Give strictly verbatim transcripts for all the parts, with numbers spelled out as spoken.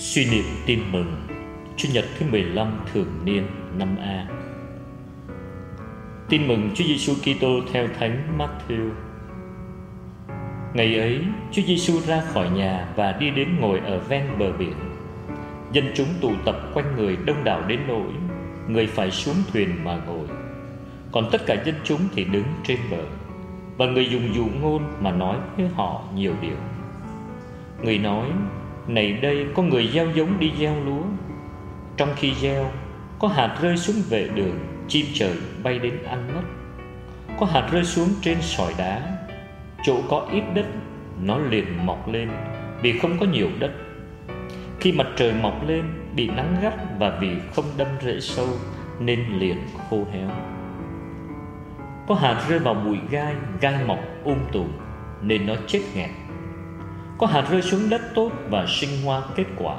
Suy niệm tin mừng Chủ nhật thứ mười lăm thường niên năm A. Tin mừng Chúa Giêsu Kitô theo Thánh Matthew. Ngày ấy, Chúa Giêsu ra khỏi nhà và đi đến ngồi ở ven bờ biển. Dân chúng tụ tập quanh người đông đảo đến nỗi người phải xuống thuyền mà ngồi, còn tất cả dân chúng thì đứng trên bờ. Và người dùng dụ ngôn mà nói với họ nhiều điều. Người nói: Này đây, có người gieo giống đi gieo lúa. Trong khi gieo, có hạt rơi xuống vệ đường, chim trời bay đến ăn mất. Có hạt rơi xuống trên sỏi đá, chỗ có ít đất, nó liền mọc lên, vì không có nhiều đất. Khi mặt trời mọc lên, bị nắng gắt và vì không đâm rễ sâu, nên liền khô héo. Có hạt rơi vào bụi gai, gai mọc um tùm, nên nó chết nghẹt. Có hạt rơi xuống đất tốt và sinh hoa kết quả.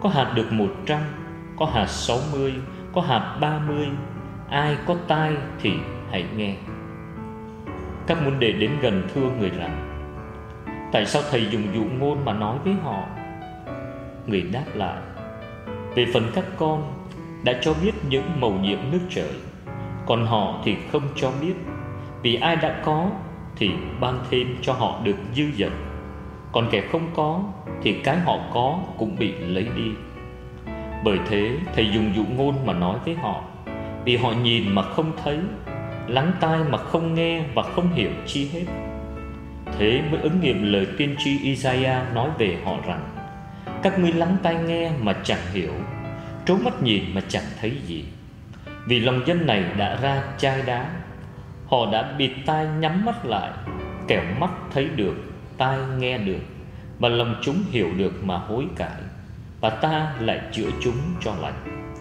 Có hạt được một trăm, có hạt sáu mươi, có hạt ba mươi. Ai có tai thì hãy nghe. Các môn đệ đến gần thưa người rằng: Tại sao thầy dùng dụ ngôn mà nói với họ? Người đáp lại: Về phần các con đã cho biết những mầu nhiệm nước trời, còn họ thì không cho biết, vì ai đã có thì ban thêm cho họ được dư dật, còn kẻ không có thì cái họ có cũng bị lấy đi. Bởi thế thầy dùng dụ ngôn mà nói với họ, vì họ nhìn mà không thấy, lắng tai mà không nghe và không hiểu chi hết. Thế mới ứng nghiệm lời tiên tri Isaiah nói về họ rằng: Các ngươi lắng tai nghe mà chẳng hiểu, trố mắt nhìn mà chẳng thấy gì. Vì lòng dân này đã ra chai đá, họ đã bịt tai nhắm mắt lại, kẻo mắt thấy được, tai nghe được, và lòng chúng hiểu được mà hối cải, và ta lại chữa chúng cho lành.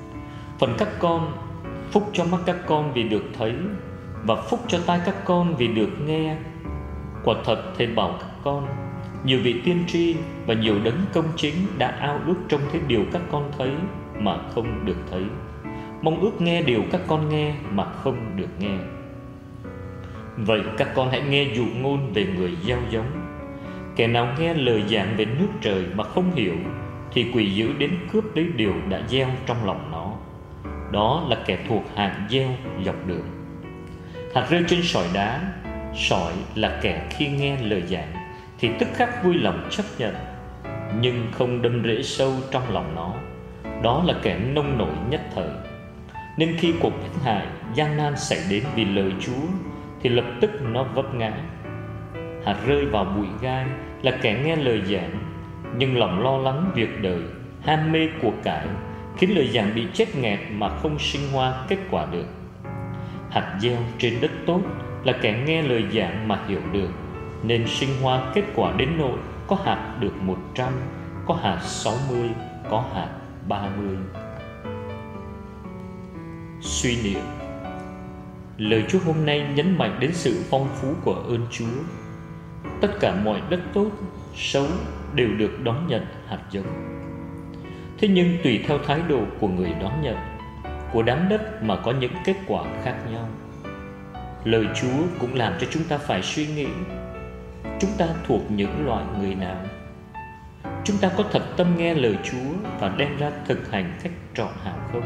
Phần các con, phúc cho mắt các con vì được thấy, và phúc cho tai các con vì được nghe. Quả thật thầy bảo các con, nhiều vị tiên tri và nhiều đấng công chính đã ao ước trông thấy điều các con thấy mà không được thấy, mong ước nghe điều các con nghe mà không được nghe. Vậy các con hãy nghe dụ ngôn về người gieo giống. Kẻ nào nghe lời giảng về nước trời mà không hiểu, thì quỷ dữ đến cướp lấy điều đã gieo trong lòng nó. Đó là kẻ thuộc hạng gieo dọc đường. Hạt rơi trên sỏi đá, sỏi là kẻ khi nghe lời giảng thì tức khắc vui lòng chấp nhận, nhưng không đâm rễ sâu trong lòng nó. Đó là kẻ nông nổi nhất thời. Nên khi cuộc bách hại, gian nan xảy đến vì lời Chúa, thì lập tức nó vấp ngã. Hạt rơi vào bụi gai là kẻ nghe lời giảng, nhưng lòng lo lắng việc đời, ham mê của cải, khiến lời giảng bị chết nghẹt mà không sinh hoa kết quả được. Hạt gieo trên đất tốt là kẻ nghe lời giảng mà hiểu được, nên sinh hoa kết quả đến nỗi có hạt được một trăm, có hạt sáu mươi, có hạt ba mươi. Suy niệm. Lời Chúa hôm nay nhấn mạnh đến sự phong phú của ơn Chúa. Tất cả mọi đất tốt, xấu đều được đón nhận hạt giống. Thế nhưng tùy theo thái độ của người đón nhận, của đám đất mà có những kết quả khác nhau. Lời Chúa cũng làm cho chúng ta phải suy nghĩ, chúng ta thuộc những loại người nào? Chúng ta có thật tâm nghe lời Chúa và đem ra thực hành cách trọn hảo không?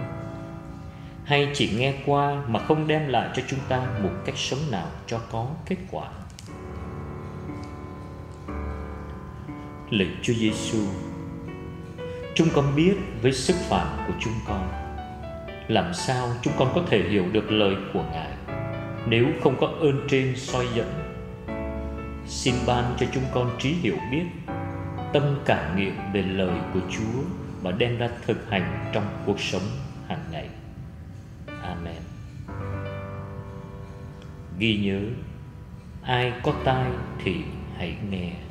Hay chỉ nghe qua mà không đem lại cho chúng ta một cách sống nào cho có kết quả? Lời Chúa Giêsu: Chúng con biết với sức phạt của chúng con. Làm sao chúng con có thể hiểu được lời của Ngài nếu không có ơn trên soi dẫn? Xin ban cho chúng con trí hiểu biết, tâm cảm nghiệm về lời của Chúa và đem ra thực hành trong cuộc sống hàng ngày. Amen. Ghi nhớ: ai có tai thì hãy nghe.